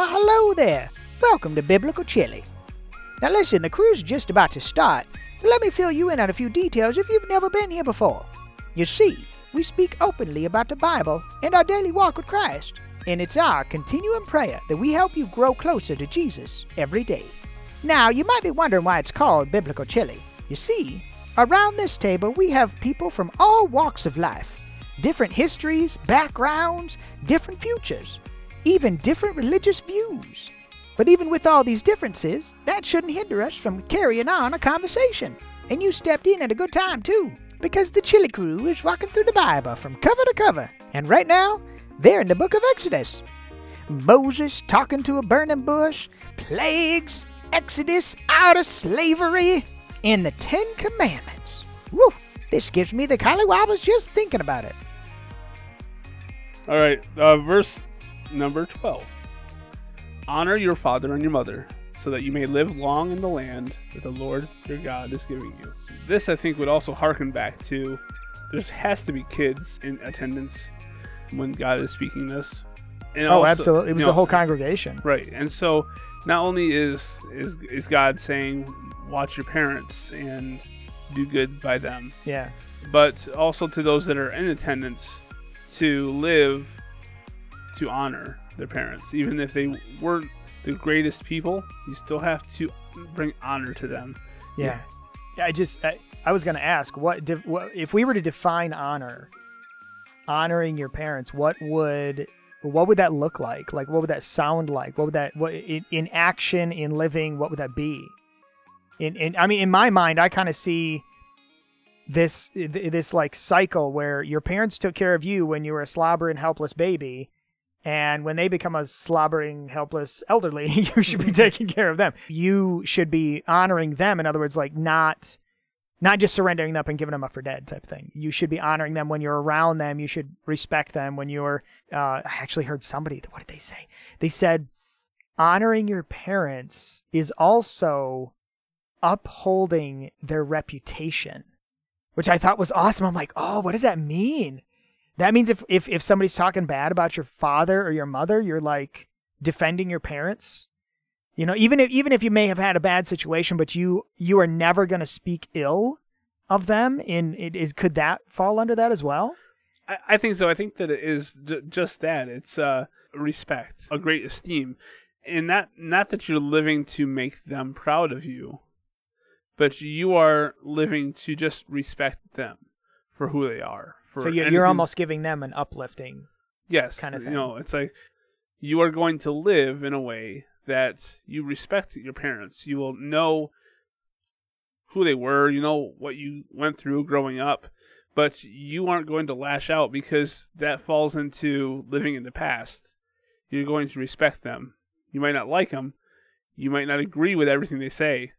Well, hello there. Welcome to Biblical Chili. Now listen, the cruise is just about to start, but let me fill you in on a few details if you've never been here before. You see, we speak openly about the Bible and our daily walk with Christ, and it's our continuing prayer that we help you grow closer to Jesus every day. Now, you might be wondering why it's called Biblical Chili. You see, around this table we have people from all walks of life, different histories, backgrounds, different futures, even different religious views. But even with all these differences, that shouldn't hinder us from carrying on a conversation. And you stepped in at a good time too, because the Chili Crew is walking through the Bible from cover to cover, and right now, they're in the book of Exodus. Moses talking to a burning bush, plagues, Exodus out of slavery, and the Ten Commandments. Woo! This gives me the collywobbles just thinking about it. All right, verse number 12. Honor your father and your mother, so that you may live long in the land that the Lord your God is giving you. This, I think, would also harken back to there has to be kids in attendance when God is speaking this. And oh, also, absolutely. It was the whole congregation. Right. And so not only is God saying, watch your parents and do good by them. Yeah. But also to those that are in attendance to live to honor their parents. Even if they weren't the greatest people, you still have to bring honor to them. Yeah. Yeah. I was going to ask, what if we were to define honor, honoring your parents, what would that look like? Like, what would that sound like? What would that, in action, in living, what would that be? In my mind, I kind of see this like cycle where your parents took care of you when you were a slobbering, helpless baby, and when they become a slobbering, helpless elderly, you should be taking care of them. You should be honoring them. In other words, like not just surrendering them up and giving them up for dead type thing. You should be honoring them when you're around them. You should respect them when you're, I actually heard somebody, what did they say? They said, honoring your parents is also upholding their reputation, which I thought was awesome. I'm like, oh, what does that mean? That means if somebody's talking bad about your father or your mother, you're like defending your parents. You know, even if you may have had a bad situation, but you are never going to speak ill of them. Could that fall under that as well? I think so. I think that it is just that. It's respect, a great esteem, and not that you're living to make them proud of you, but you are living to just respect them for who they are. So you're almost giving them an uplifting, yes, kind of thing. It's like you are going to live in a way that you respect your parents. You will know who they were, you know what you went through growing up, but you aren't going to lash out because that falls into living in the past. You're going to respect them. You might not like them. You might not agree with everything they say,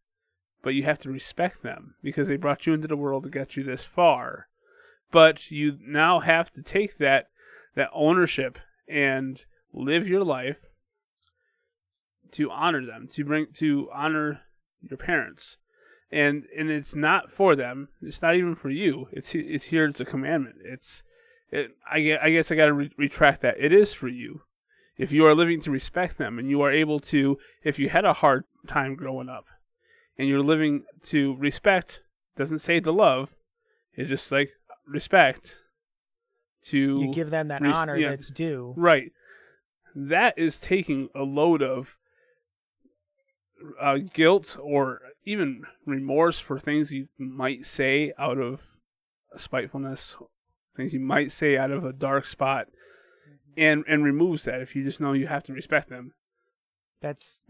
but you have to respect them because they brought you into the world to get you this far. But you now have to take that ownership and live your life to honor them, to honor your parents, and it's not for them. It's not even for you. It's here. It's a commandment. I guess I got to retract that. It is for you, if you are living to respect them, and you are able to. If you had a hard time growing up, and you're living to respect, doesn't say to love. It's just like respect. You give them that honor that's due. Right. That is taking a load of guilt or even remorse for things you might say out of spitefulness, things you might say out of a dark spot, and removes that if you just know you have to respect them. That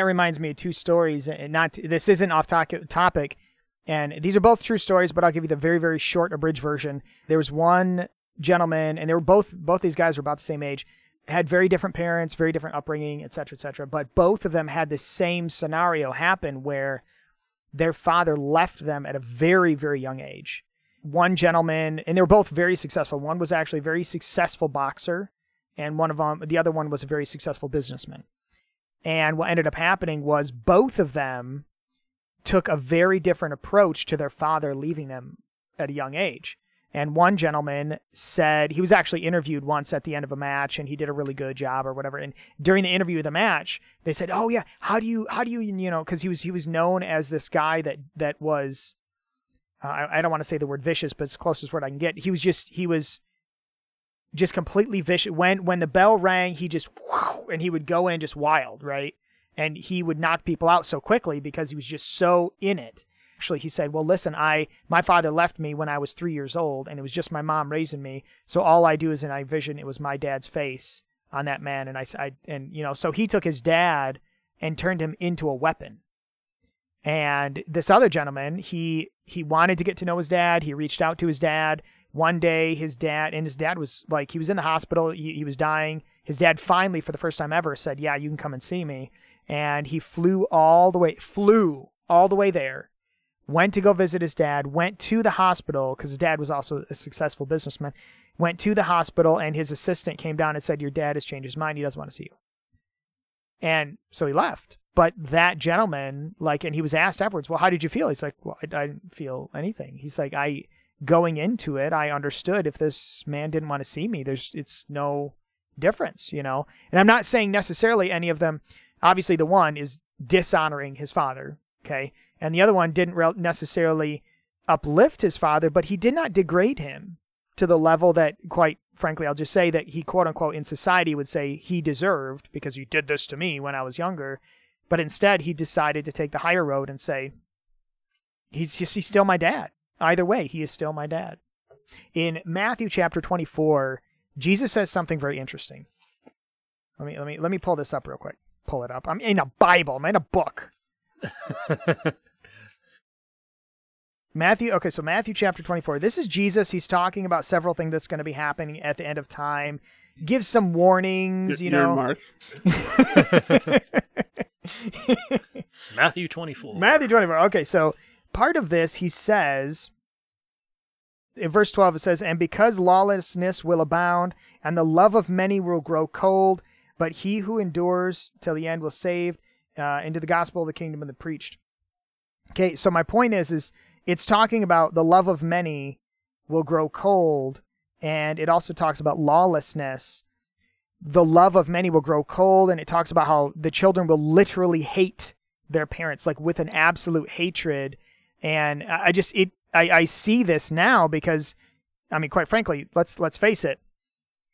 reminds me of two stories, and this isn't off topic, and these are both true stories, but I'll give you the very, very short abridged version. There was one gentleman, and they were both these guys were about the same age, had very different parents, very different upbringing, et cetera, but both of them had the same scenario happen where their father left them at a very, very young age. One gentleman, and they were both very successful. One was actually a very successful boxer, and the other one was a very successful businessman. And what ended up happening was both of them took a very different approach to their father leaving them at a young age. And one gentleman said he was actually interviewed once at the end of a match, and he did a really good job or whatever. And during the interview of the match, they said, "Oh yeah, how do you you know?" Because he was known as this guy that was, I don't want to say the word vicious, but it's the closest word I can get. He was just completely vicious. When the bell rang, he just whoosh, and he would go in just wild, right? And he would knock people out so quickly because he was just so in it. Actually, he said, well, listen, my father left me when I was 3 years old, and it was just my mom raising me. So all I do is, and I vision, it was my dad's face on that man. And so he took his dad and turned him into a weapon. And this other gentleman, he wanted to get to know his dad. He reached out to his dad. One day, his dad was like, he was in the hospital. He was dying. His dad finally, for the first time ever, said, yeah, you can come and see me. And he flew all the way there. Went to go visit his dad, went to the hospital, because his dad was also a successful businessman, went to the hospital, and his assistant came down and said, your dad has changed his mind. He doesn't want to see you. And so he left. But that gentleman, and he was asked afterwards, well, how did you feel? He's like, well, I didn't feel anything. He's like, going into it, I understood if this man didn't want to see me, it's no difference, you know? And I'm not saying necessarily any of them, obviously the one is dishonoring his father, okay? And the other one didn't necessarily uplift his father, but he did not degrade him to the level that, quite frankly, I'll just say that he, quote unquote, in society would say he deserved, because you did this to me when I was younger. But instead, he decided to take the higher road and say, he's still my dad. Either way, he is still my dad. In Matthew chapter 24, Jesus says something very interesting. Let me pull this up real quick. Pull it up. I'm in a Bible. I'm in a book. Matthew chapter 24. This is Jesus. He's talking about several things that's going to be happening at the end of time. Gives some warnings, Mark. Matthew 24. Matthew 24. Okay, so part of this, he says, in verse 12, it says, and because lawlessness will abound, and the love of many will grow cold, but he who endures till the end will save. Into the gospel of the kingdom and the preached. Okay, so my point is it's talking about the love of many will grow cold, and it also talks about lawlessness. The love of many will grow cold, and it talks about how the children will literally hate their parents, like with an absolute hatred. And I see this now because, quite frankly, let's face it.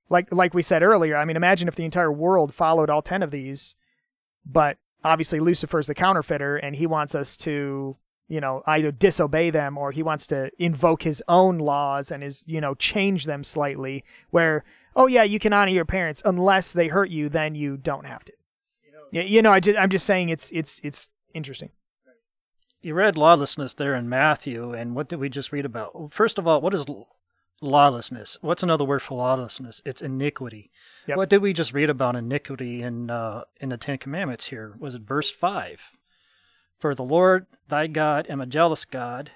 Like we said earlier, imagine if the entire world followed all 10 of these, but obviously, Lucifer's the counterfeiter, and he wants us to, either disobey them, or he wants to invoke his own laws and his, change them slightly. Where, oh yeah, you can honor your parents unless they hurt you, then you don't have to. I'm just saying it's interesting. You read lawlessness there in Matthew, and what did we just read about? First of all, what is lawlessness? What's another word for lawlessness? It's iniquity. Yep. What did we just read about iniquity in the Ten Commandments here? Was it verse 5? For the Lord thy God am a jealous God,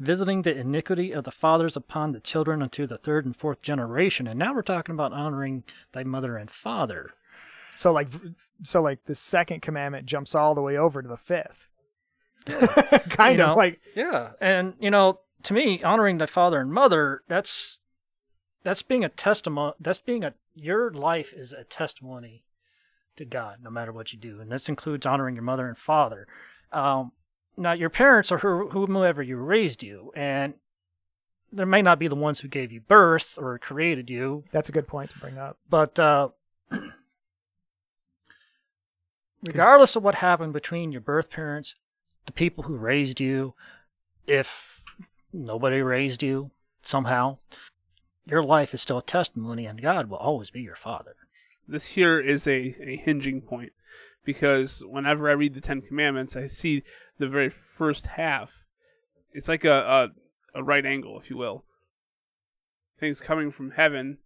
visiting the iniquity of the fathers upon the children unto the third and fourth generation. And now we're talking about honoring thy mother and father. So the second commandment jumps all the way over to the fifth. Yeah. And to me, honoring thy father and mother—that's being a testimony. That's being your life is a testimony to God, no matter what you do, and this includes honoring your mother and father. Now, your parents are whomever you raised you, and there may not be the ones who gave you birth or created you. That's a good point to bring up. But regardless of what happened between your birth parents, the people who raised you, if nobody raised you somehow, your life is still a testimony, and God will always be your father. This here is a hinging point, because whenever I read the Ten Commandments, I see the very first half. It's like a right angle, if you will. Things coming from heaven.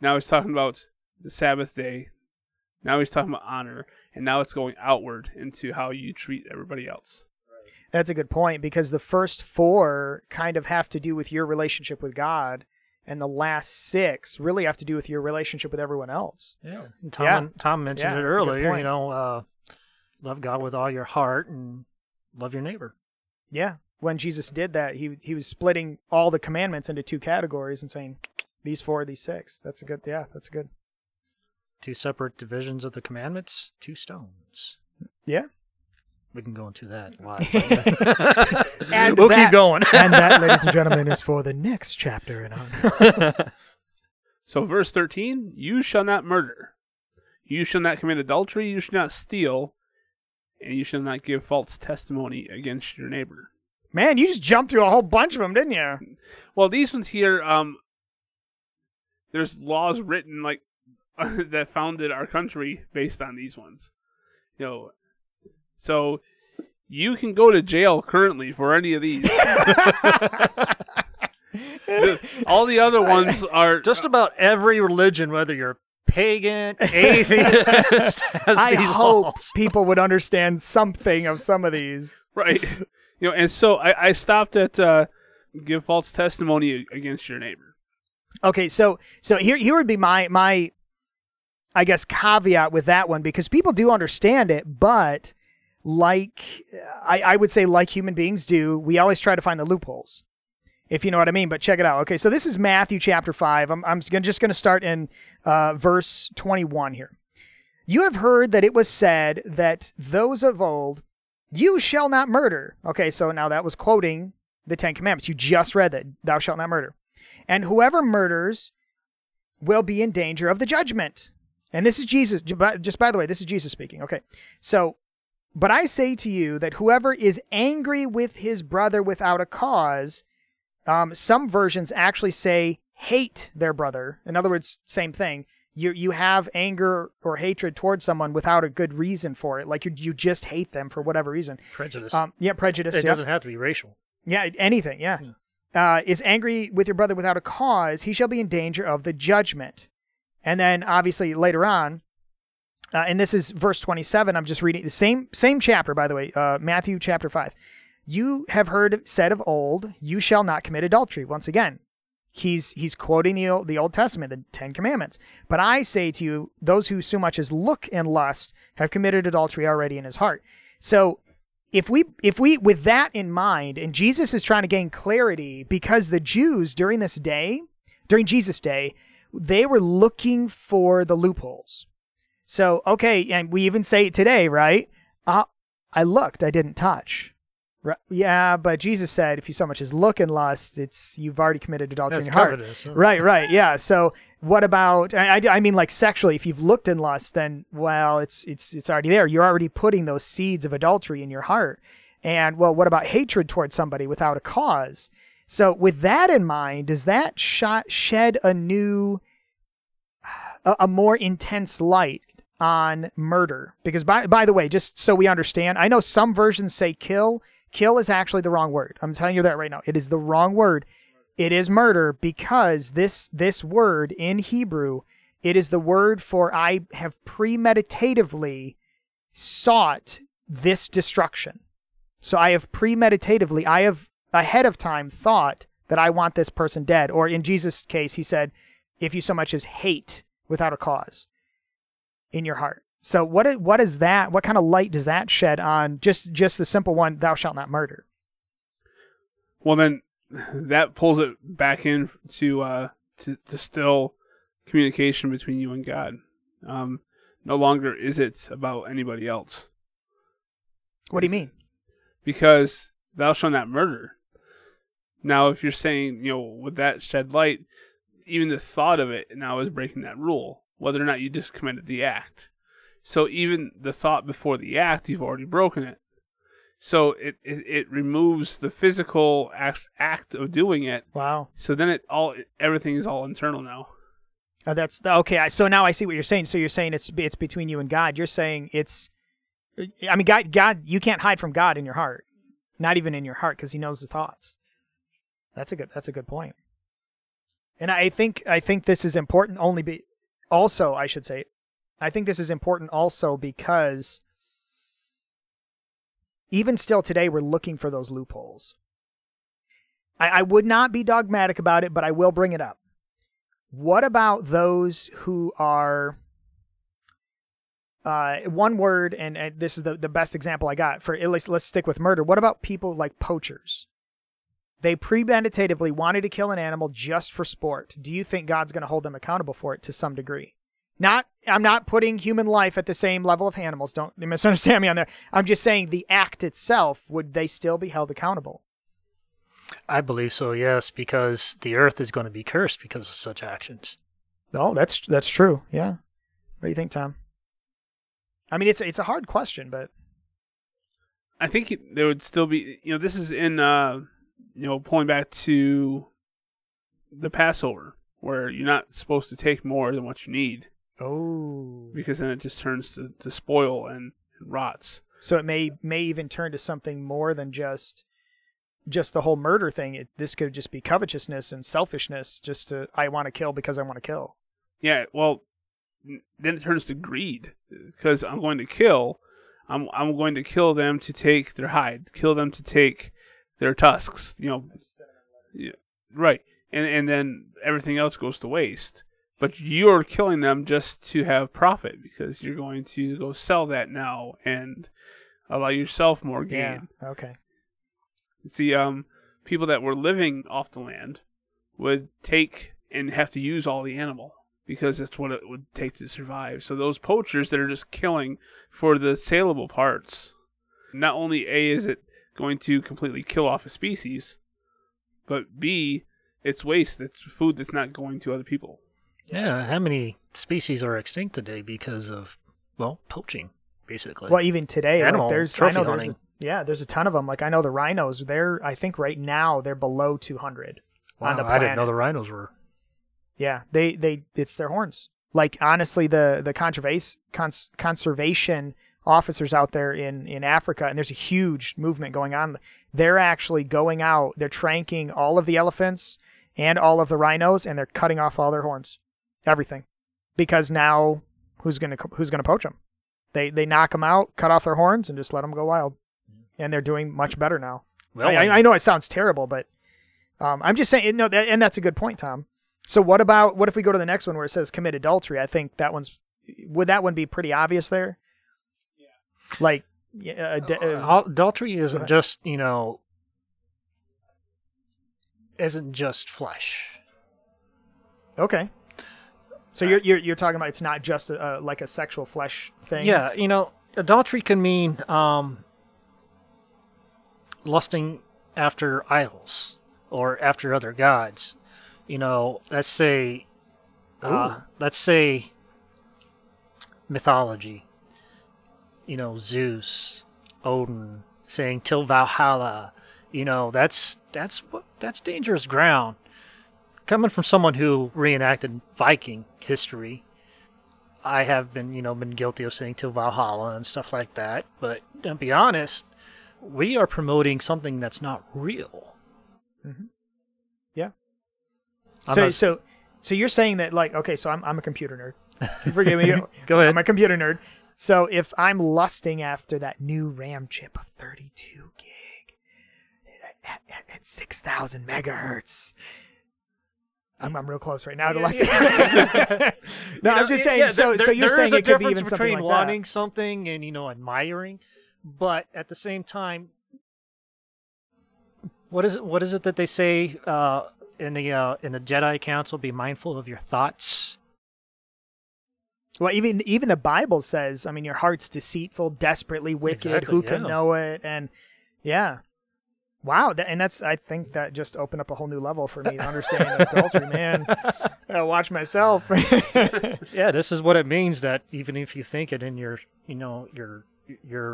Now he's talking about the Sabbath day. Now he's talking about honor. And now it's going outward into how you treat everybody else. That's a good point, because the first four kind of have to do with your relationship with God, and the last six really have to do with your relationship with everyone else. Yeah, Tom mentioned it earlier. Love God with all your heart and love your neighbor. Yeah, when Jesus did that, he was splitting all the commandments into two categories and saying, these four, these six. That's a good, yeah, that's good. Two separate divisions of the commandments, two stones. Yeah. We can go into that. Wow. And we'll keep going. And that, ladies and gentlemen, is for the next chapter. So verse 13, you shall not murder. You shall not commit adultery. You shall not steal. And you shall not give false testimony against your neighbor. Man, you just jumped through a whole bunch of them, didn't you? Well, these ones here, there's laws written like that founded our country based on these ones. You know, so you can go to jail currently for any of these. All the other ones are... Just about every religion, whether you're pagan, atheist, has I these hope laws. People would understand something of some of these. Right. You know, and so I stopped at give false testimony against your neighbor. Okay, so here would be my, I guess, caveat with that one, because people do understand it, but... like, I would say like human beings do, we always try to find the loopholes, if you know what I mean, but check it out. Okay, so this is Matthew chapter 5. I'm just going to start in verse 21 here. You have heard that it was said that those of old, you shall not murder. Okay, so now that was quoting the Ten Commandments. You just read that, thou shalt not murder. And whoever murders will be in danger of the judgment. And this is Jesus, just by the way, this is Jesus speaking. Okay, so... but I say to you that whoever is angry with his brother without a cause, some versions actually say hate their brother. In other words, same thing. You have anger or hatred towards someone without a good reason for it. Like you just hate them for whatever reason. Prejudice. Yeah, prejudice. It doesn't have to be racial. Yeah, anything, yeah. Is angry with your brother without a cause, he shall be in danger of the judgment. And then obviously later on, and this is verse 27. I'm just reading the same chapter, by the way, Matthew chapter 5. You have heard said of old, you shall not commit adultery. Once again, he's quoting the Old Testament, the Ten Commandments. But I say to you, those who so much as look and lust have committed adultery already in his heart. So if we with that in mind, and Jesus is trying to gain clarity because the Jews during this day, during Jesus' day, they were looking for the loopholes. So, okay, and we even say it today, right? I looked, I didn't touch. Right? Yeah, but Jesus said, if you so much as look and lust, you've already committed adultery in your heart. Covetous, huh? Right, yeah. So what about, I mean like sexually, if you've looked and lust, then, well, it's already there. You're already putting those seeds of adultery in your heart. And, well, what about hatred towards somebody without a cause? So with that in mind, does that shed a more intense light on murder? Because by the way, just so we understand, I know some versions say kill. Kill is actually the wrong word. I'm telling you that right now. It is the wrong word. It is murder, because this word in Hebrew, it is the word for I have premeditatively sought this destruction. So I have premeditatively, I have ahead of time thought that I want this person dead. Or in Jesus' case, he said, if you so much as hate without a cause in your heart. So what is that? What kind of light does that shed on just the simple one, thou shalt not murder? Well, then that pulls it back in to still communication between you and God. No longer is it about anybody else. What do you mean? Because thou shalt not murder. Now, if you're saying, you know, would that shed light, even the thought of it now is breaking that rule, whether or not you just committed the act. So even the thought before the act, you've already broken it. So it removes the physical act of doing it. Wow. So then everything is all internal now. That's okay. So now I see what you're saying. So you're saying it's between you and God. You're saying God, you can't hide from God in your heart, not even in your heart, because He knows the thoughts. That's a good point. And I think this is important I think this is important also because even still today, we're looking for those loopholes. I would not be dogmatic about it, but I will bring it up. What about those who are, one word, and this is the best example I got for, at least let's stick with murder. What about people like poachers? They premeditatively wanted to kill an animal just for sport. Do you think God's going to hold them accountable for it to some degree? I'm not putting human life at the same level of animals. Don't misunderstand me on there. I'm just saying the act itself, would they still be held accountable? I believe so, yes, because the earth is going to be cursed because of such actions. Oh, that's true, yeah. What do you think, Tom? I mean, it's a hard question, but... I think there would still be... You know, this is in... pulling back to the Passover, where you're not supposed to take more than what you need. Oh. Because then it just turns to spoil and rots. So it may even turn to something more than just the whole murder thing. This could just be covetousness and selfishness, I want to kill because I want to kill. Yeah, well, then it turns to greed, because I'm going to kill. I'm going to kill them to take their hide, kill them to take their tusks, yeah, right. And then everything else goes to waste. But you're killing them just to have profit, because you're going to go sell that now and allow yourself more gain. Yeah, okay. See, people that were living off the land would take and have to use all the animal, because that's what it would take to survive. So those poachers that are just killing for the saleable parts, not only is it going to completely kill off a species, but B, it's waste. It's food that's not going to other people. Yeah, how many species are extinct today because of, poaching, basically? Well, even today, there's a ton of them. Like, I know the rhinos, I think right now they're below 200 on the planet. I didn't know the rhinos were. Yeah, it's their horns. Like, honestly, the conservation officers out there in Africa, and there's a huge movement going on. They're actually going out, they're tranking all of the elephants and all of the rhinos, and they're cutting off all their horns, everything, because now who's gonna poach them? They knock them out, cut off their horns, and just let them go wild, and they're doing much better now. Well, I know it sounds terrible, but I'm just saying. No, and that's a good point, Tom. So what if we go to the next one where it says commit adultery? I think that one be pretty obvious there. Like, adultery isn't just flesh. Okay. So you're talking about, it's not just a sexual flesh thing. Yeah, adultery can mean lusting after idols or after other gods. Let's say mythology. Zeus, Odin, saying till Valhalla, that's dangerous ground. Coming from someone who reenacted Viking history, I have been guilty of saying till Valhalla and stuff like that. But to be honest, we are promoting something that's not real. Mm-hmm. Yeah. So you're saying that, like, okay, so I'm a computer nerd. Forgive me. Go ahead. I'm a computer nerd. So if I'm lusting after that new RAM chip of 32 gig at 6,000 megahertz, I'm real cllose right now to lusting. Yeah. No, I'm just saying. So you're saying it could be even something like that. There is a difference between wanting something and admiring, but at the same time, what is it that they say in the Jedi Council? Be mindful of your thoughts. Well, even the Bible says, your heart's deceitful, desperately wicked, exactly, who can know it? And yeah. Wow. I think that just opened up a whole new level for me to understand adultery, man. I'll watch myself. Yeah, this is what it means, that even if you think it in your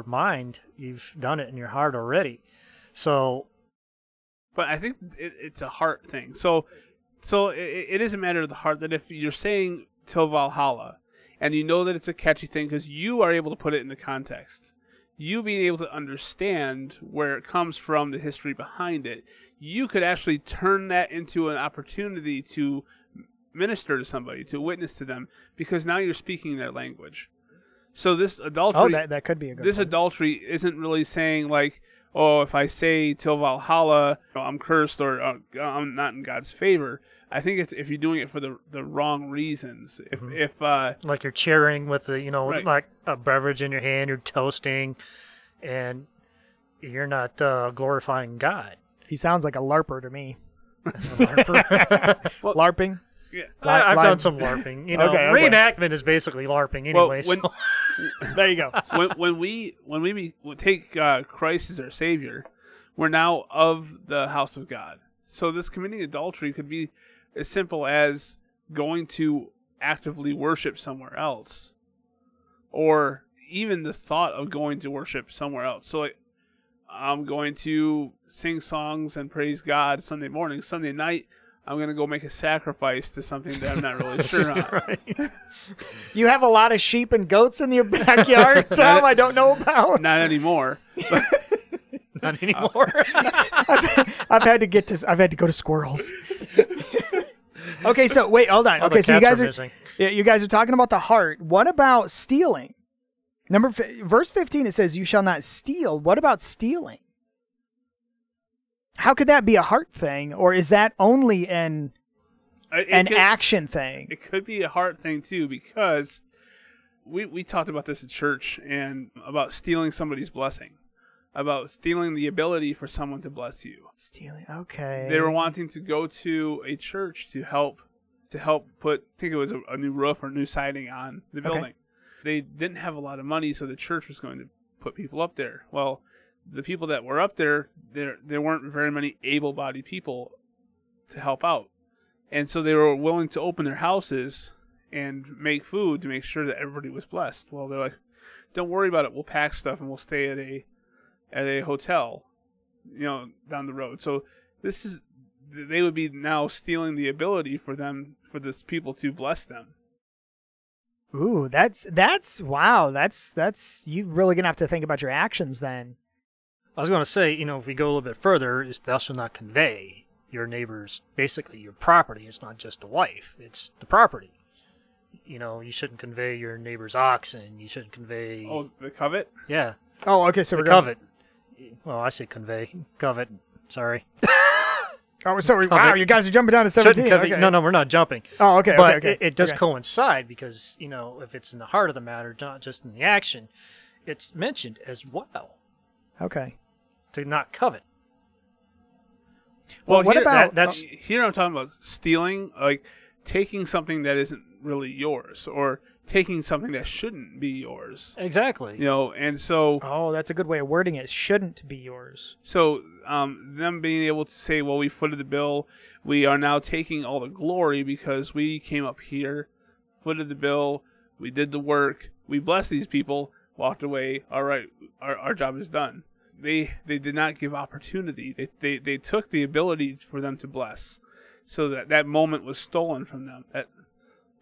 mind, you've done it in your heart already. So. But I think it's a heart thing. So it is a matter of the heart, that if you're saying till Valhalla, and you know that it's a catchy thing because you are able to put it in the context. You being able to understand where it comes from, the history behind it, you could actually turn that into an opportunity to minister to somebody, to witness to them, because now you're speaking their language. So this adultery... Oh, that could be a good This point. Adultery isn't really saying, like, oh, if I say till Valhalla, I'm cursed, or I'm not in God's favor. I think it's if you're doing it for the wrong reasons. If like you're cheering with right, like a beverage in your hand, you're toasting, and you're not glorifying God. He sounds like a LARPer to me. Well, LARPing? Yeah, I've done some LARPing. You know, okay. Reenactment is basically LARPing anyway. Well, there you go. When we take Christ as our Savior, we're now of the house of God. So this committing adultery could be as simple as going to actively worship somewhere else, or even the thought of going to worship somewhere else. So like, I'm going to sing songs and praise God Sunday morning. Sunday night, I'm going to go make a sacrifice to something that I'm not really sure on. Right. You have a lot of sheep and goats in your backyard, Tom, I don't know about. Not anymore. But, not anymore. I've had to go to squirrels. Okay, so wait, hold on. Okay, so you guys are talking about the heart. What about stealing? Verse 15, it says, "You shall not steal." What about stealing? How could that be a heart thing, or is that only an action thing? It could be a heart thing too, because we talked about this at church, and about stealing somebody's blessing, about stealing the ability for someone to bless you. Stealing, okay. They were wanting to go to a church to help put, I think it was a new roof or new siding on the building. Okay. They didn't have a lot of money, so the church was going to put people up there. Well, the people that were up there weren't very many able-bodied people to help out. And so they were willing to open their houses and make food to make sure that everybody was blessed. Well, they're like, don't worry about it. We'll pack stuff and we'll stay at a hotel, you know, down the road. So they would be now stealing the ability for this people to bless them. Ooh, that's wow. That's you really gonna have to think about your actions then. I was gonna say, you know, if we go a little bit further, it's thou shalt not convey your neighbor's, basically your property. It's not just the wife; it's the property. You know, you shouldn't convey your neighbor's oxen. You shouldn't convey. Oh, the covet. Yeah. Oh, okay. So covet. Well, I say convey, covet. Sorry. Oh, so wow! You guys are jumping down to 17. Okay. No, we're not jumping. Oh, okay. But okay. It does coincide because, you know, if it's in the heart of the matter, not just in the action, it's mentioned as well. Okay. To not covet. Well, what about that's here? I'm talking about stealing, like taking something that isn't really yours, or taking something that shouldn't be yours. Exactly. You know, and so... Oh, that's a good way of wording it. Shouldn't be yours. So, them being able to say, well, we footed the bill. We are now taking all the glory because we came up here, footed the bill, we did the work, we blessed these people, walked away, all right, our job is done. They did not give opportunity. They took the ability for them to bless. So that moment was stolen from them.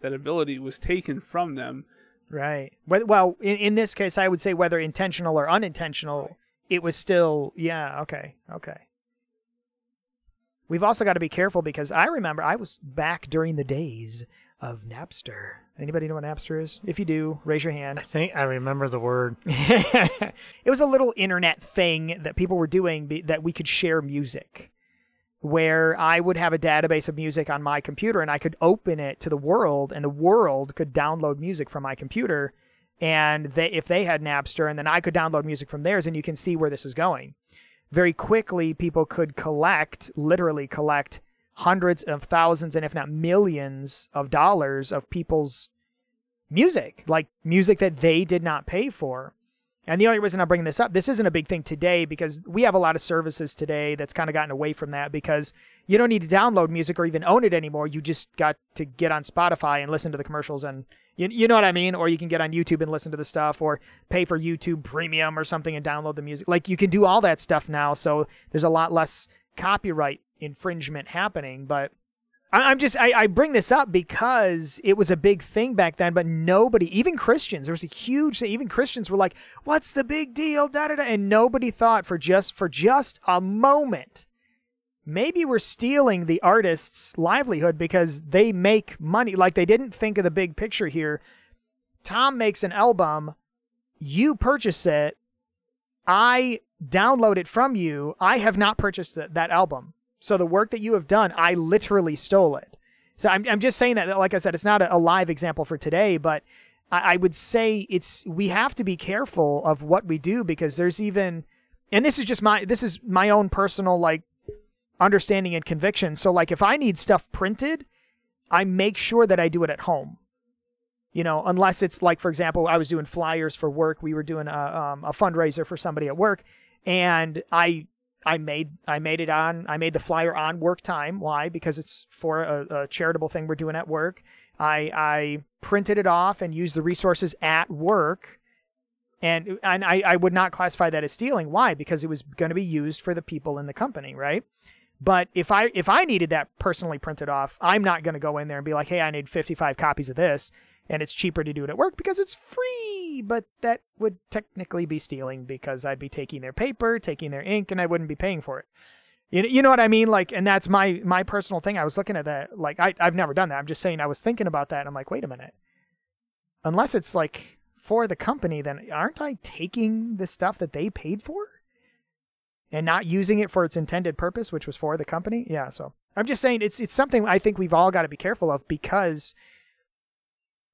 That ability was taken from them. Right. Well, in this case, I would say whether intentional or unintentional, it was still, yeah, okay. We've also got to be careful because I remember I was back during the days of Napster. Anybody know what Napster is? If you do, raise your hand. I think I remember the word. It was a little internet thing that people were doing that we could share music, where I would have a database of music on my computer and I could open it to the world and the world could download music from my computer and if they had Napster and then I could download music from theirs and you can see where this is going. Very quickly, people could literally collect hundreds of thousands and if not millions of dollars of people's music, like music that they did not pay for. And the only reason I'm bringing this up, this isn't a big thing today because we have a lot of services today that's kind of gotten away from that because you don't need to download music or even own it anymore. You just got to get on Spotify and listen to the commercials and you know what I mean? Or you can get on YouTube and listen to the stuff or pay for YouTube Premium or something and download the music. Like you can do all that stuff now. So there's a lot less copyright infringement happening. But I bring this up because it was a big thing back then, but nobody, even Christians, there was a huge thing. Even Christians were like, what's the big deal? And nobody thought for just a moment, maybe we're stealing the artist's livelihood because they make money. Like they didn't think of the big picture here. Tom makes an album. You purchase it. I download it from you. I have not purchased that album. So the work that you have done, I literally stole it. So I'm just saying that, like I said, it's not a live example for today, but I would say we have to be careful of what we do because there's even, and this is my own personal, like understanding and conviction. So like if I need stuff printed, I make sure that I do it at home. You know, unless it's like, for example, I was doing flyers for work. We were doing a fundraiser for somebody at work, and I made the flyer on work time. Why? Because it's for a charitable thing we're doing at work. I printed it off and used the resources at work, and I would not classify that as stealing. Why? Because it was going to be used for the people in the company, right? But if I needed that personally printed off, I'm not going to go in there and be like, hey, I need 55 copies of this. And it's cheaper to do it at work because it's free, but that would technically be stealing because I'd be taking their paper, taking their ink, and I wouldn't be paying for it. You know what I mean? Like, and that's my personal thing. I was looking at that. Like, I've never done that. I'm just saying I was thinking about that, and I'm like, wait a minute. Unless it's, like, for the company, then aren't I taking the stuff that they paid for and not using it for its intended purpose, which was for the company? Yeah, so I'm just saying it's something I think we've all got to be careful of because...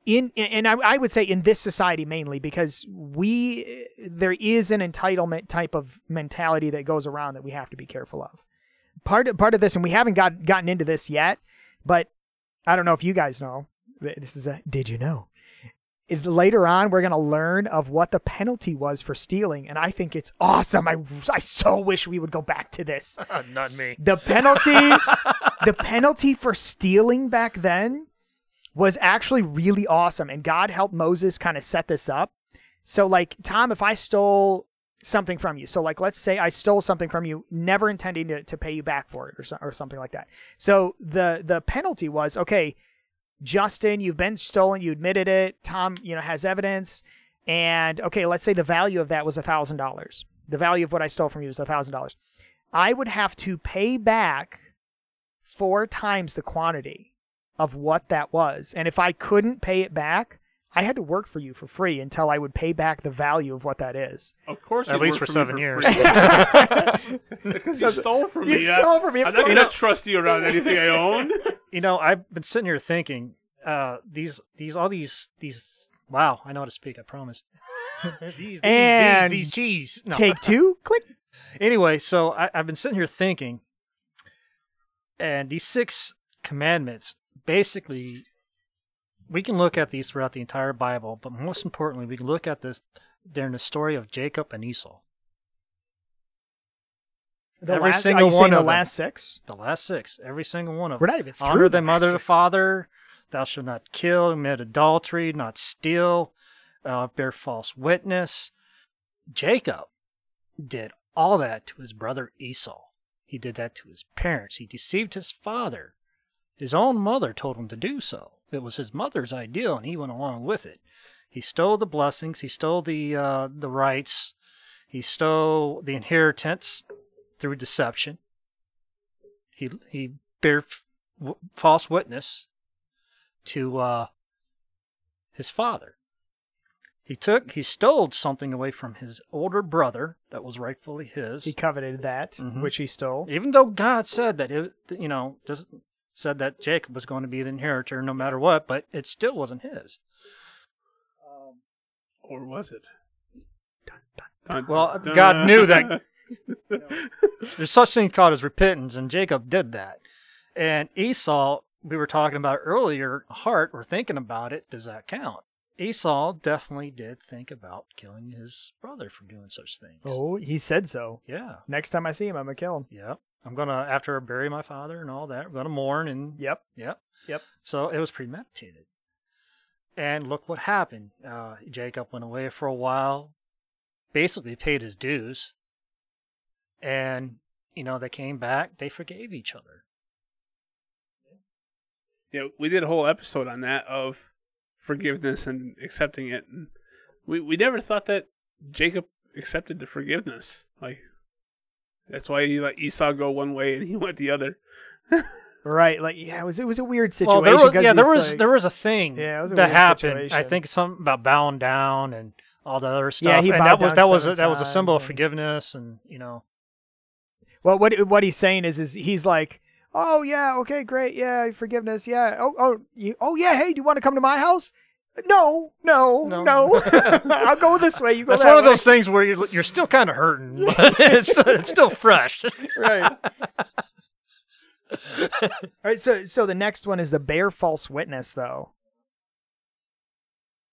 I would say in this society mainly because there is an entitlement type of mentality that goes around that we have to be careful of. Part of this, and we haven't gotten into this yet, but I don't know if you guys know. This is a did you know? Later on, we're going to learn of what the penalty was for stealing, and I think it's awesome. I so wish we would go back to this. Not me. The penalty, for stealing back then was actually really awesome. And God helped Moses kind of set this up. So like, Tom, if I stole something from you, so like, let's say I stole something from you, never intending to pay you back for it or something like that. So the penalty was, okay, Justin, you've been stolen. You admitted it. Tom, you know, has evidence. And okay, let's say the value of that was $1,000. The value of what I stole from you was $1,000. I would have to pay back 4 times the quantity of what that was. And if I couldn't pay it back, I had to work for you for free until I would pay back the value of what that is. Of course, at least for 7 years. Because you stole from me. I'm not trust you around anything I own. You know, I've been sitting here thinking, these. Wow, I know how to speak. I promise. these cheese. No. Take two. Click. Anyway, so I've been sitting here thinking, and these 6 commandments. Basically, we can look at these throughout the entire Bible, but most importantly, we can look at this during the story of Jacob and Esau. Every single one of them. The last 6. Every single one of them. We're not even through. Honor thy mother and father. Thou shalt not kill, commit adultery, not steal, bear false witness. Jacob did all that to his brother Esau. He did that to his parents. He deceived his father. His own mother told him to do so. It was his mother's idea, and he went along with it. He stole the blessings. He stole the rights. He stole the inheritance through deception. He bare false witness to his father. He stole something away from his older brother that was rightfully his. He coveted that, which he stole. Even though God said that, said that Jacob was going to be the inheritor no matter what, but it still wasn't his. Or was it? Well, God knew that. There's such thing called as repentance, and Jacob did that. And Esau, we were talking about earlier, we're thinking about it, does that count? Esau definitely did think about killing his brother for doing such things. Oh, he said so. Yeah. Next time I see him, I'm going to kill him. Yeah. I'm going to, after I bury my father and all that, I'm going to mourn and... Yep. So it was premeditated. And look what happened. Jacob went away for a while, basically paid his dues, and, they came back, they forgave each other. Yeah, we did a whole episode on that of forgiveness and accepting it. And we never thought that Jacob accepted the forgiveness, that's why he let Esau go one way and he went the other. Right. It was a weird situation. Well, there was a thing that happened. Situation. I think something about bowing down and all the other stuff. Yeah, he bowed down that was a symbol of forgiveness and. Well, what he's saying is he's like, oh yeah, okay, great, yeah, forgiveness, yeah. Oh yeah, hey, do you want to come to my house? No. I'll go this way. You go. That's that one of those things where you're still kind of hurting, but it's still fresh. Right. All right, so the next one is to bear false witness, though.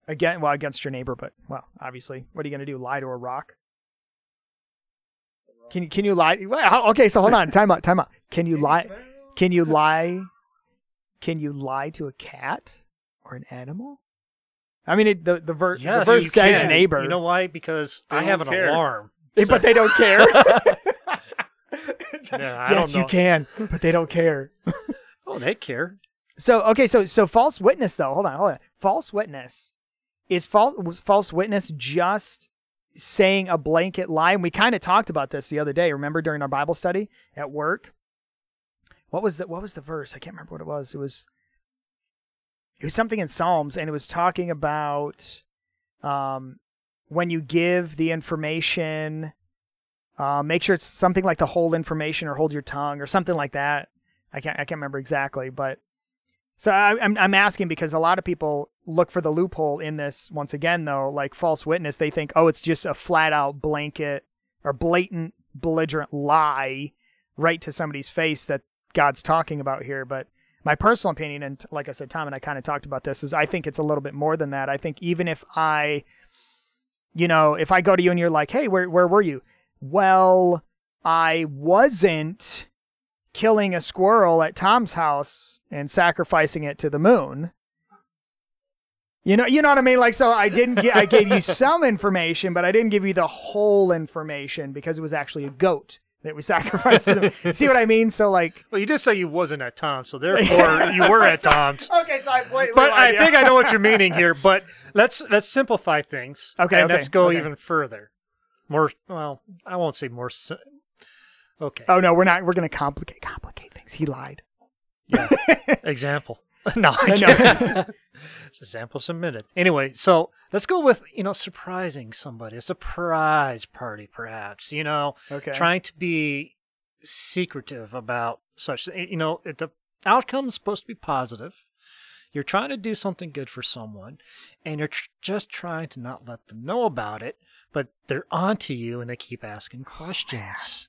Again, well, against your neighbor, but, well, obviously. What are you going to do, lie to a rock? Can you lie? Well, okay, so hold on. Time out. Can you lie to a cat or an animal? I mean, the verse says can. Neighbor. You know why? Because they I have an care. Alarm. So. But they don't care. Yes, you can, but they don't care. Oh, they care. So false witness, though. Hold on. False witness. Was false witness just saying a blanket lie? And we kind of talked about this the other day, remember, during our Bible study at work? What was the verse? I can't remember what it was. It was something in Psalms, and it was talking about when you give the information, make sure it's something like the whole information or hold your tongue or something like that. I can't remember exactly, but so I'm asking because a lot of people look for the loophole in this. Once again, though, like false witness, they think, oh, it's just a flat out blanket or blatant, belligerent lie right to somebody's face that God's talking about here. But my personal opinion, and like I said, Tom and I kind of talked about this, is I think it's a little bit more than that. I think even if I, you know, if I go to you and you're like, hey, where were you? Well, I wasn't killing a squirrel at Tom's house and sacrificing it to the moon. You know what I mean? Like, so I gave you some information, but I didn't give you the whole information because it was actually a goat that we sacrificed to the moon. See what I mean? So like, well, you just say you wasn't at Tom's, so therefore you were at Tom's. Okay, so I played. But I think I know what you're meaning here. But let's simplify things. Okay, and let's go even further. More, well, I won't say more. Okay. Oh no, we're not. We're going to complicate things. He lied. Yeah. Example. No, I can't. It's a sample submitted. Anyway, so let's go with, surprising somebody, a surprise party, perhaps, okay. Trying to be secretive about such, the outcome is supposed to be positive. You're trying to do something good for someone, and you're just trying to not let them know about it, but they're onto you and they keep asking questions.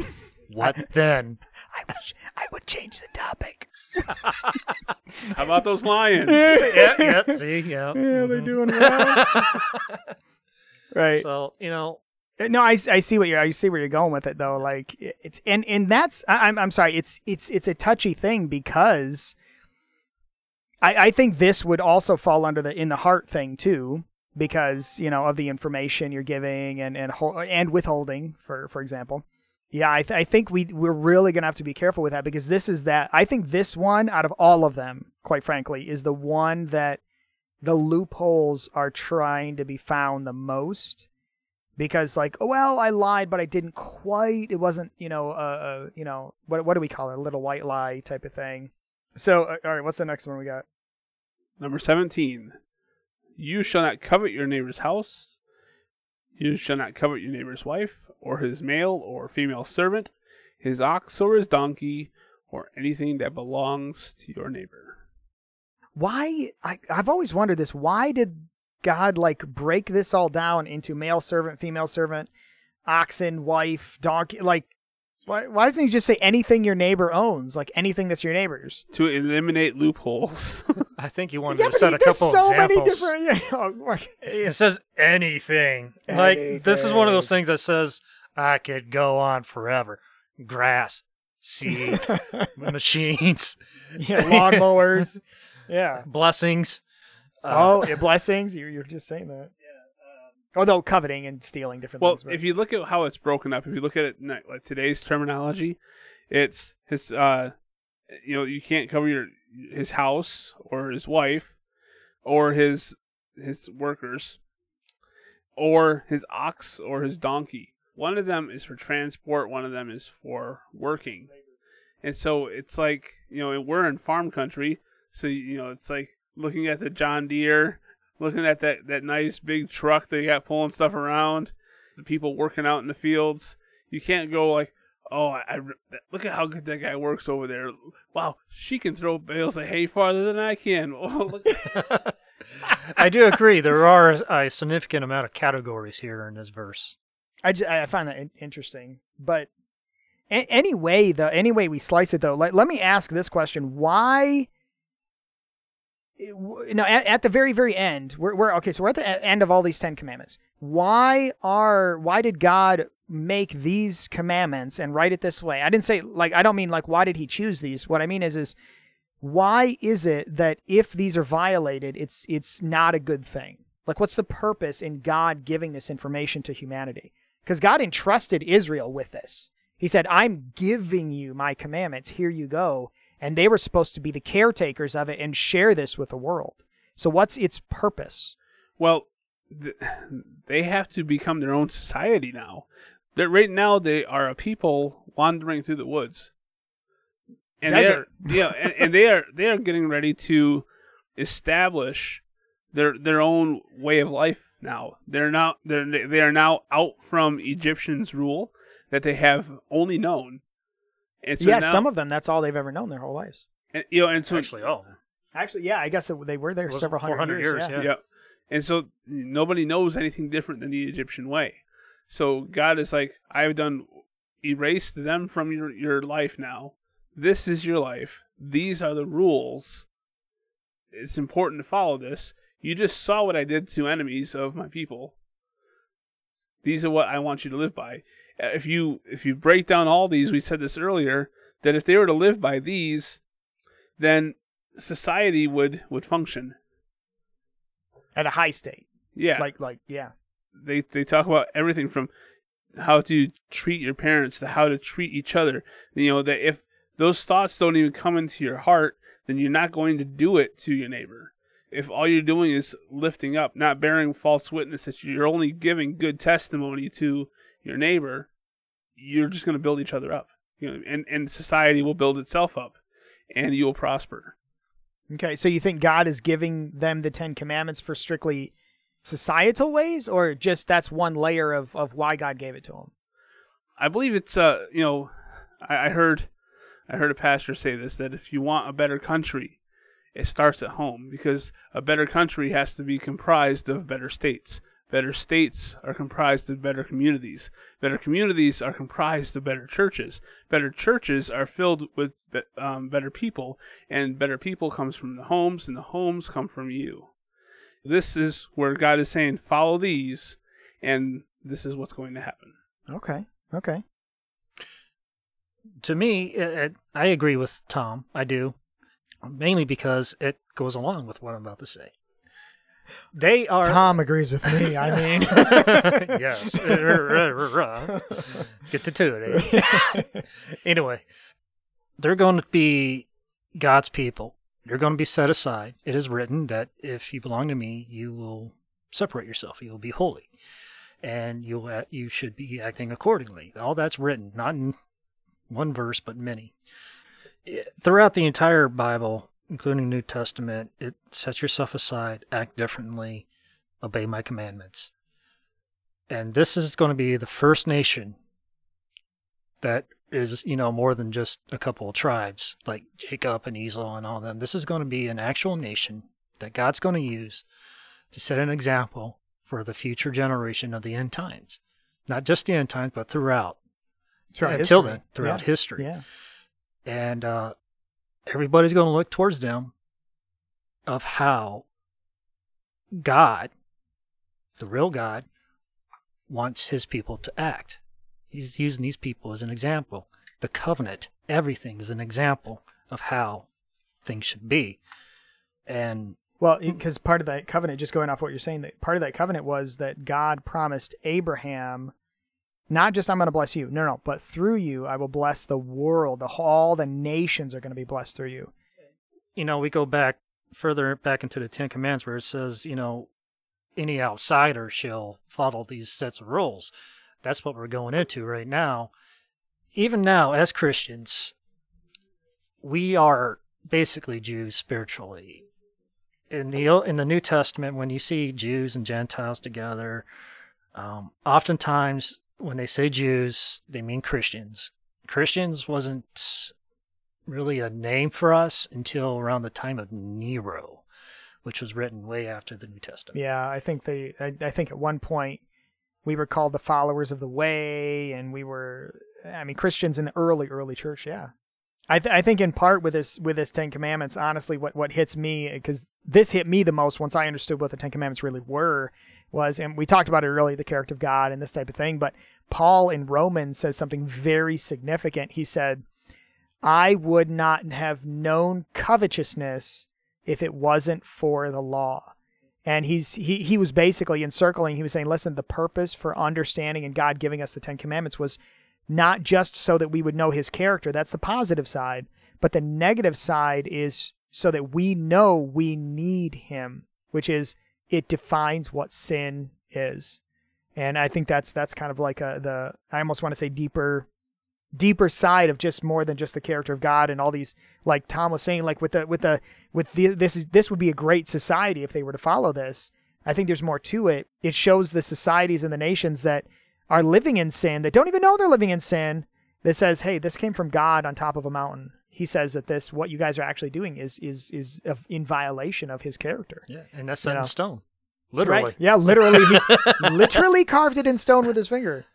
Oh, what then? I wish I would change the topic. How about those lions? yeah, see, yeah. Yeah, mm-hmm. They're doing well. Right. So, No, I see where you're going with it, though. Like, it's and that's I'm sorry. It's a touchy thing because I think this would also fall under the in the heart thing too, because of the information you're giving and withholding, for example. Yeah, I think we're really going to have to be careful with that because this is that. I think this one out of all of them, quite frankly, is the one that the loopholes are trying to be found the most because, like, oh, well, I lied, but I didn't quite. It wasn't, what do we call it? A little white lie type of thing. So, all right, what's the next one we got? Number 17. You shall not covet your neighbor's house. You shall not covet your neighbor's wife, or his male or female servant, his ox or his donkey, or anything that belongs to your neighbor. Why? I've always wondered this. Why did God break this all down into male servant, female servant, oxen, wife, donkey? Like, why doesn't he just say anything your neighbor owns, like anything that's your neighbor's? To eliminate loopholes. I think you wanted to set a couple examples. Many different... It says anything. Like, this is one of those things that says, I could go on forever. Grass, seed, machines. Yeah, lawnmowers. Yeah. Blessings. Blessings? You're just saying that. Although coveting and stealing different things. Well, right? If you look at how it's broken up, if you look at it like today's terminology, it's his. You can't cover his house or his wife, or his workers, or his ox or his donkey. One of them is for transport. One of them is for working, and so it's like we're in farm country, so it's like looking at the John Deere. Looking at that nice big truck they got pulling stuff around, the people working out in the fields. You can't go like, look at how good that guy works over there. Wow, she can throw bales of hay farther than I can. I do agree. There are a significant amount of categories here in this verse. I find that interesting, but Any way we slice it, though, let me ask this question: why? You know, at the very, very end, we're okay. So we're at the end of all these 10 commandments. Why did God make these commandments and write it this way? I didn't say like, I don't mean like, why did he choose these? What I mean is why is it that if these are violated, it's not a good thing? Like, what's the purpose in God giving this information to humanity? Because God entrusted Israel with this. He said, I'm giving you my commandments. Here you go. And they were supposed to be the caretakers of it and share this with the world. So what's its purpose? Well, they have to become their own society now. That right now they are a people wandering through the woods. And desert. They are getting ready to establish their own way of life now. They are now out from Egyptians' rule that they have only known. So yeah, now, some of them, that's all they've ever known their whole lives. And, you know, and so actually, all. Actually, yeah, I guess they were there several 400 years. Yeah. And so nobody knows anything different than the Egyptian way. So God is like, I've erased them from your life now. This is your life. These are the rules. It's important to follow this. You just saw what I did to enemies of my people. These are what I want you to live by. If you break down all these, we said this earlier, that if they were to live by these, then society would function at a high state. Yeah, yeah. They talk about everything from how to treat your parents to how to treat each other. You know that if those thoughts don't even come into your heart, then you're not going to do it to your neighbor. If all you're doing is lifting up, not bearing false witness, that you're only giving good testimony to your neighbor, you're just going to build each other up, you know, and society will build itself up, and you'll prosper. Okay, so you think God is giving them the 10 commandments for strictly societal ways, or just that's one layer of why God gave it to them? I believe it's I heard a pastor say this, that if you want a better country, it starts at home, because a better country has to be comprised of better states. Better states are comprised of better communities. Better communities are comprised of better churches. Better churches are filled with better people, and better people comes from the homes, and the homes come from you. This is where God is saying, follow these, and this is what's going to happen. Okay. To me, I agree with Tom. I do, mainly because it goes along with what I'm about to say. They are. Tom agrees with me. I mean, yes. Get to two of it. Anyway, they're going to be God's people. You're going to be set aside. It is written that if you belong to me, you will separate yourself. You will be holy, and you should be acting accordingly. All that's written, not in one verse, but many. Throughout the entire Bible, including New Testament, it sets yourself aside, act differently, obey my commandments. And this is going to be the first nation that is, you know, more than just a couple of tribes, like Jacob and Esau and all of them. This is going to be an actual nation that God's going to use to set an example for the future generation of the end times. Not just the end times, but throughout history. Yeah. And, everybody's going to look towards them of how God, the real God, wants his people to act. He's using these people as an example. The covenant, everything is an example of how things should be. And well, because part of that covenant, just going off what you're saying, that part of that covenant was that God promised Abraham, not just I'm going to bless you, no, but through you I will bless the world. All the nations are going to be blessed through you. You know, we go further back into the Ten Commandments where it says, you know, any outsider shall follow these sets of rules. That's what we're going into right now. Even now, as Christians, we are basically Jews spiritually. In the New Testament, when you see Jews and Gentiles together, oftentimes, when they say Jews, they mean Christians. Christians wasn't really a name for us until around the time of Nero, which was written way after the New Testament. Yeah, I think at one point we were called the followers of the way, and we were I mean, Christians in the early church. Yeah. I think in part with this Ten Commandments, honestly, what hits me, because this hit me the most once I understood what the Ten Commandments really were, was, and we talked about it earlier, the character of God and this type of thing, but Paul in Romans says something very significant. He said, I would not have known covetousness if it wasn't for the law. And he was basically encircling, he was saying, listen, the purpose for understanding and God giving us the Ten Commandments was not just so that we would know his character, that's the positive side, but the negative side is so that we know we need him, which is it defines what sin is. And I think that's kind of like I almost want to say deeper side of just more than just the character of God and all these, like Tom was saying, like this would be a great society if they were to follow this. I think there's more to it. It shows the societies and the nations that are living in sin, that don't even know they're living in sin, that says, hey, this came from God on top of a mountain. He says that this, what you guys are actually doing is in violation of his character. Yeah, and that's set in stone. Literally. Right? Yeah, literally. He literally carved it in stone with his finger.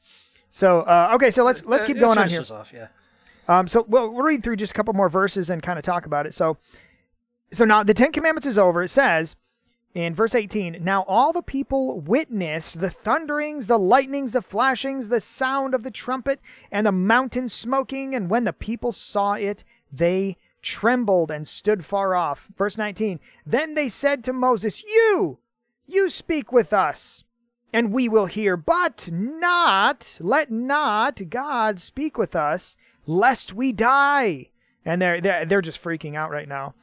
So, okay, so let's keep going on here. Off, yeah. So we'll read through just a couple more verses and kind of talk about it. So now the Ten Commandments is over. It says in verse 18, now all the people witnessed the thunderings, the lightnings, the flashings, the sound of the trumpet, and the mountain smoking. And when the people saw it, they trembled and stood far off. Verse 19, then they said to Moses, you speak with us, and we will hear, but let not God speak with us, lest we die. And they're just freaking out right now.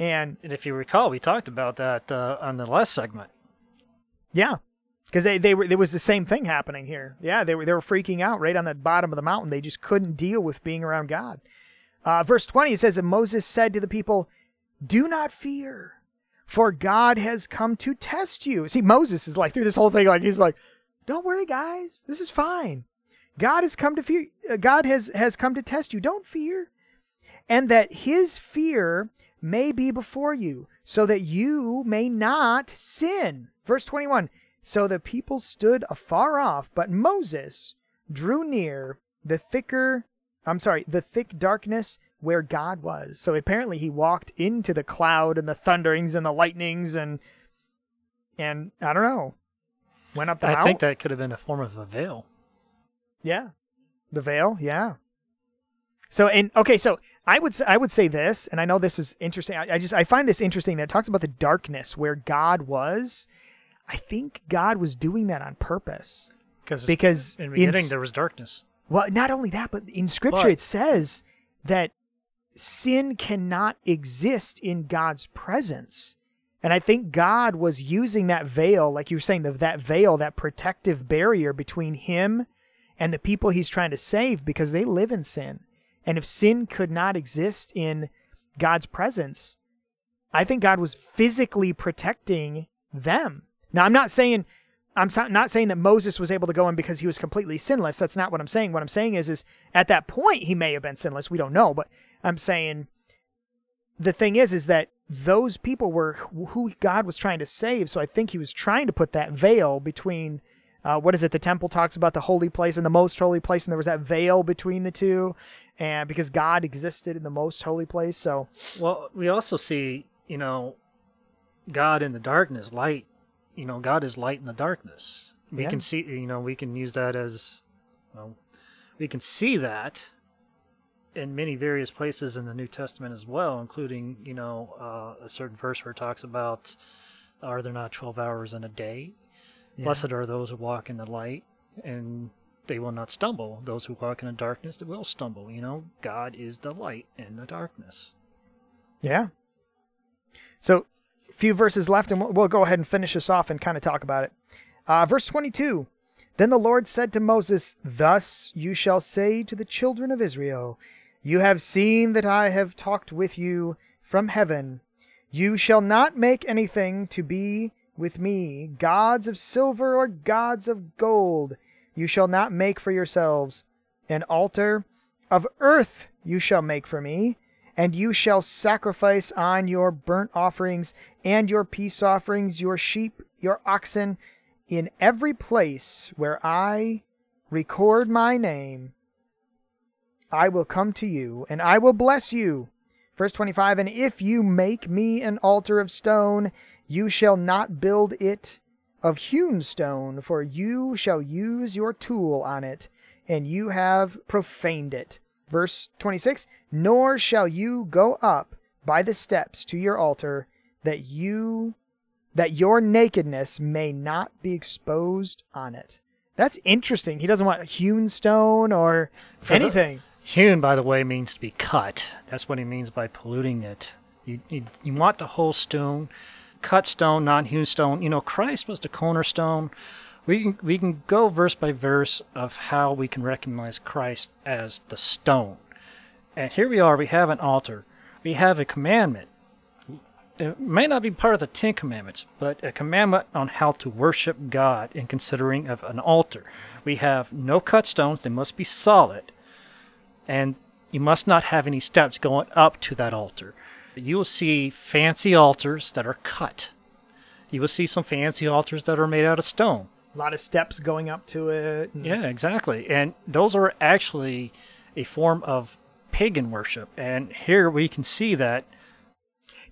And if you recall, we talked about that on the last segment. Yeah, because there was the same thing happening here. Yeah, they were freaking out right on the bottom of the mountain. They just couldn't deal with being around God. Verse 20, it says that Moses said to the people, "Do not fear, for God has come to test you." See, Moses is like through this whole thing, like he's like, "Don't worry, guys, this is fine. God has come to test you. Don't fear, and that His fear may be before you, so that you may not sin." Verse 21. So the people stood afar off, but Moses drew near the thick darkness where God was. So apparently he walked into the cloud and the thunderings and the lightnings and I don't know, went up the mountain. I think that could have been a form of a veil. Yeah. The veil. Yeah. So, and okay, so I would say this, and I know this is interesting. I find this interesting that it talks about the darkness where God was. I think God was doing that on purpose. Because in the beginning there was darkness. Well, not only that, but in Scripture it says that sin cannot exist in God's presence. And I think God was using that veil, like you were saying, that veil, that protective barrier between him and the people he's trying to save, because they live in sin. And if sin could not exist in God's presence, I think God was physically protecting them. Now, I'm not saying that Moses was able to go in because he was completely sinless. That's not what I'm saying. What I'm saying is at that point, he may have been sinless. We don't know. But I'm saying the thing is that those people were who God was trying to save. So I think he was trying to put that veil between, the temple talks about the holy place and the most holy place. And there was that veil between the two, and because God existed in the most holy place. So, well, we also see, God in the darkness, light. God is light in the darkness. We can see, we can use that as, we can see that in many various places in the New Testament as well, including, a certain verse where it talks about, are there not 12 hours in a day? Yeah. Blessed are those who walk in the light, and they will not stumble. Those who walk in the darkness, they will stumble. God is the light in the darkness. Yeah. So, few verses left, and we'll go ahead and finish this off and kind of talk about it. Verse 22, then the Lord said to Moses, thus you shall say to the children of Israel, you have seen that I have talked with you from heaven. You shall not make anything to be with me gods of silver or gods of gold. You shall not make for yourselves an altar of earth. You shall make for me. And you shall sacrifice on your burnt offerings and your peace offerings, your sheep, your oxen, in every place where I record my name. I will come to you, and I will bless you. Verse 25, and if you make me an altar of stone, you shall not build it of hewn stone, for you shall use your tool on it, and you have profaned it. Verse 26, nor shall you go up by the steps to your altar, that your nakedness may not be exposed on it. That's interesting. He doesn't want hewn stone or anything. Hewn, by the way, means to be cut. That's what he means by polluting it. You want the whole stone, cut stone, not hewn stone. You know, Christ was the cornerstone. We can go verse by verse of how we can recognize Christ as the stone. And here we are. We have an altar. We have a commandment. It may not be part of the Ten Commandments, but a commandment on how to worship God in considering of an altar. We have no cut stones. They must be solid. And you must not have any steps going up to that altar. You will see fancy altars that are cut. You will see some fancy altars that are made out of stone. A lot of steps going up to it. Yeah, exactly. And those are actually a form of pagan worship. And here we can see that.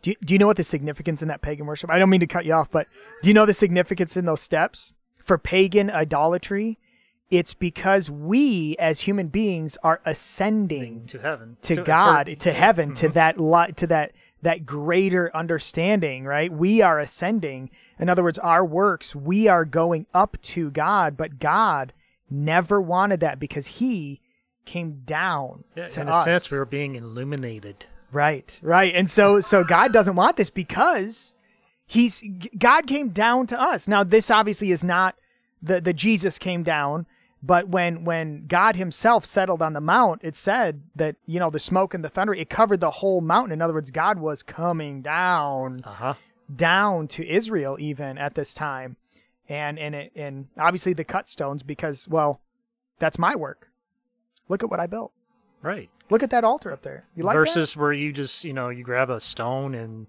Do you know what the significance in that pagan worship? I don't mean to cut you off, but do you know the significance in those steps for pagan idolatry? It's because we, as human beings, are ascending to heaven, to God, to heaven, to that greater understanding, right? We are ascending. In other words, our works, we are going up to God, but God never wanted that because He came down to us. In a sense, we were being illuminated. Right, right. And so God doesn't want this because God came down to us. Now, this obviously is not the Jesus came down. But when God himself settled on the mount, it said that, you know, the smoke and the thunder, it covered the whole mountain. In other words, God was coming down, down to Israel even at this time. And obviously the cut stones because, well, that's my work. Look at what I built. Right. Look at that altar up there. You like that? Versus where you just, you know, you grab a stone and...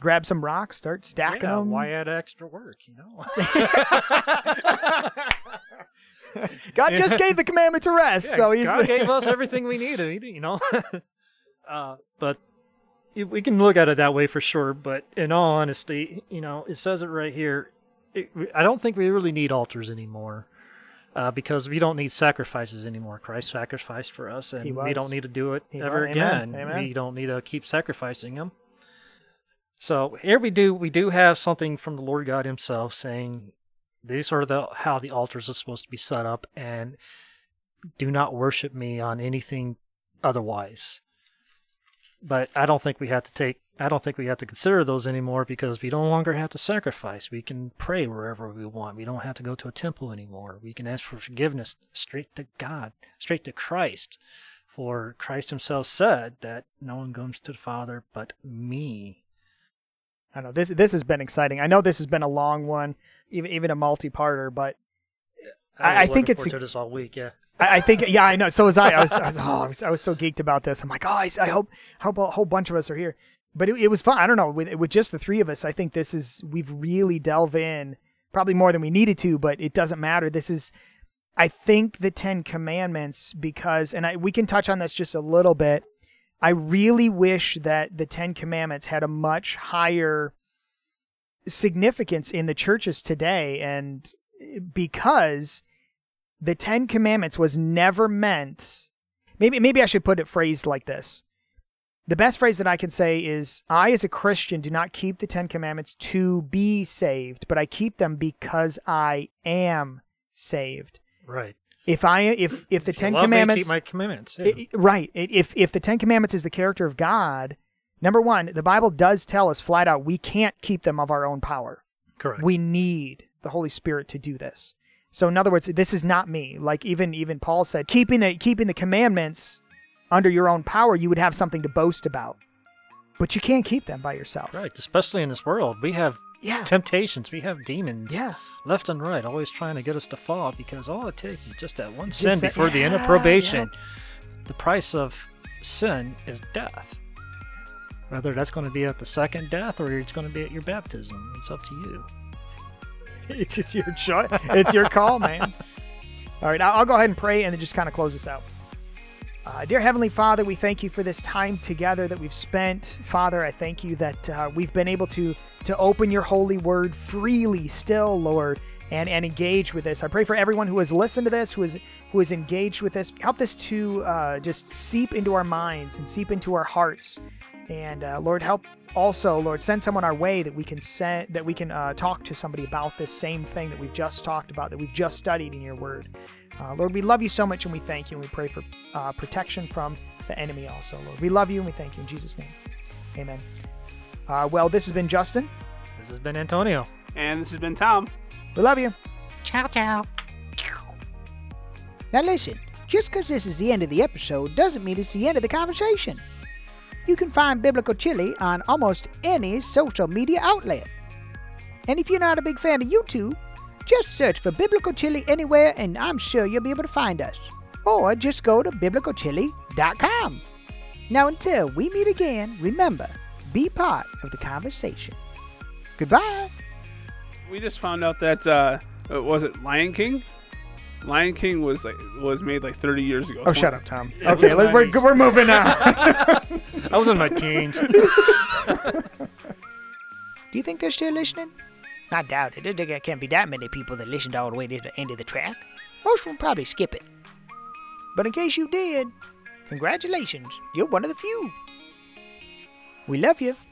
grab some rocks, start stacking them. Why add extra work, you know? God just gave the commandment to rest, so He's... God gave us everything we needed, you know? But we can look at it that way for sure, but in all honesty, you know, it says it right here. I don't think we really need altars anymore because we don't need sacrifices anymore. Christ sacrificed for us, and we don't need to do it ever again. Amen. We don't need to keep sacrificing Him. So here we do have something from the Lord God Himself saying... these are how the altars are supposed to be set up, and do not worship me on anything otherwise. But I don't think we have to consider those anymore because we no longer have to sacrifice. We can pray wherever we want. We don't have to go to a temple anymore. We can ask for forgiveness straight to God, straight to Christ. For Christ Himself said that no one comes to the Father but me. I know this has been exciting. I know this has been a long one, even a multi-parter, but I think it's to this all week. Yeah, I think. Yeah, I know. So was I. I was so geeked about this. I'm like, oh, I hope a whole bunch of us are here. But it was fun. I don't know. With just the three of us, I think we've really delved in probably more than we needed to, but it doesn't matter. This is, I think, the Ten Commandments because, and we can touch on this just a little bit. I really wish that the Ten Commandments had a much higher significance in the churches today, and because the Ten Commandments was never meant... Maybe I should put it phrased like this. The best phrase that I can say is, I as a Christian do not keep the Ten Commandments to be saved, but I keep them because I am saved. Right. If the Ten Commandments, my commandments, yeah. If the Ten Commandments is the character of God, number one, the Bible does tell us flat out we can't keep them of our own power. Correct. We need the Holy Spirit to do this. So in other words, this is not me. Like even Paul said, keeping the commandments under your own power, you would have something to boast about, but you can't keep them by yourself. Right. Especially in this world, we have. Yeah. Temptations. We have demons left and right, always trying to get us to fall because all it takes is just that one sin before the end of probation. Yeah. The price of sin is death. Whether that's going to be at the second death or it's going to be at your baptism, it's up to you. It's your choice. It's your call, man. All right, I'll go ahead and pray and then just kind of close this out. Dear Heavenly Father, we thank you for this time together that we've spent. Father, I thank you that we've been able to open your holy word freely still, Lord, and engage with this. I pray for everyone who has listened to this, who is engaged with this. Help this to just seep into our minds and seep into our hearts. And Lord, help also, Lord, send someone our way that we can talk to somebody about this same thing that we've just talked about, that we've just studied in your word. Lord, we love you so much, and we thank you, and we pray for protection from the enemy also, Lord. We love you, and we thank you in Jesus' name. Amen. Well, this has been Justin. This has been Antonio. And this has been Tom. We love you. Ciao, ciao. Now listen, just because this is the end of the episode doesn't mean it's the end of the conversation. You can find Biblical Chili on almost any social media outlet. And if you're not a big fan of YouTube, just search for Biblical Chili anywhere and I'm sure you'll be able to find us. Or just go to biblicalchili.com. Now until we meet again, remember, be part of the conversation. Goodbye. We just found out that was it Lion King? Lion King was made 30 years ago. Oh, shut up, Tom. Yeah, okay, we're moving on. I was in my teens. Do you think they're still listening? I doubt it. There can't be that many people that listened all the way to the end of the track. Most of them probably skip it. But in case you did, congratulations. You're one of the few. We love you.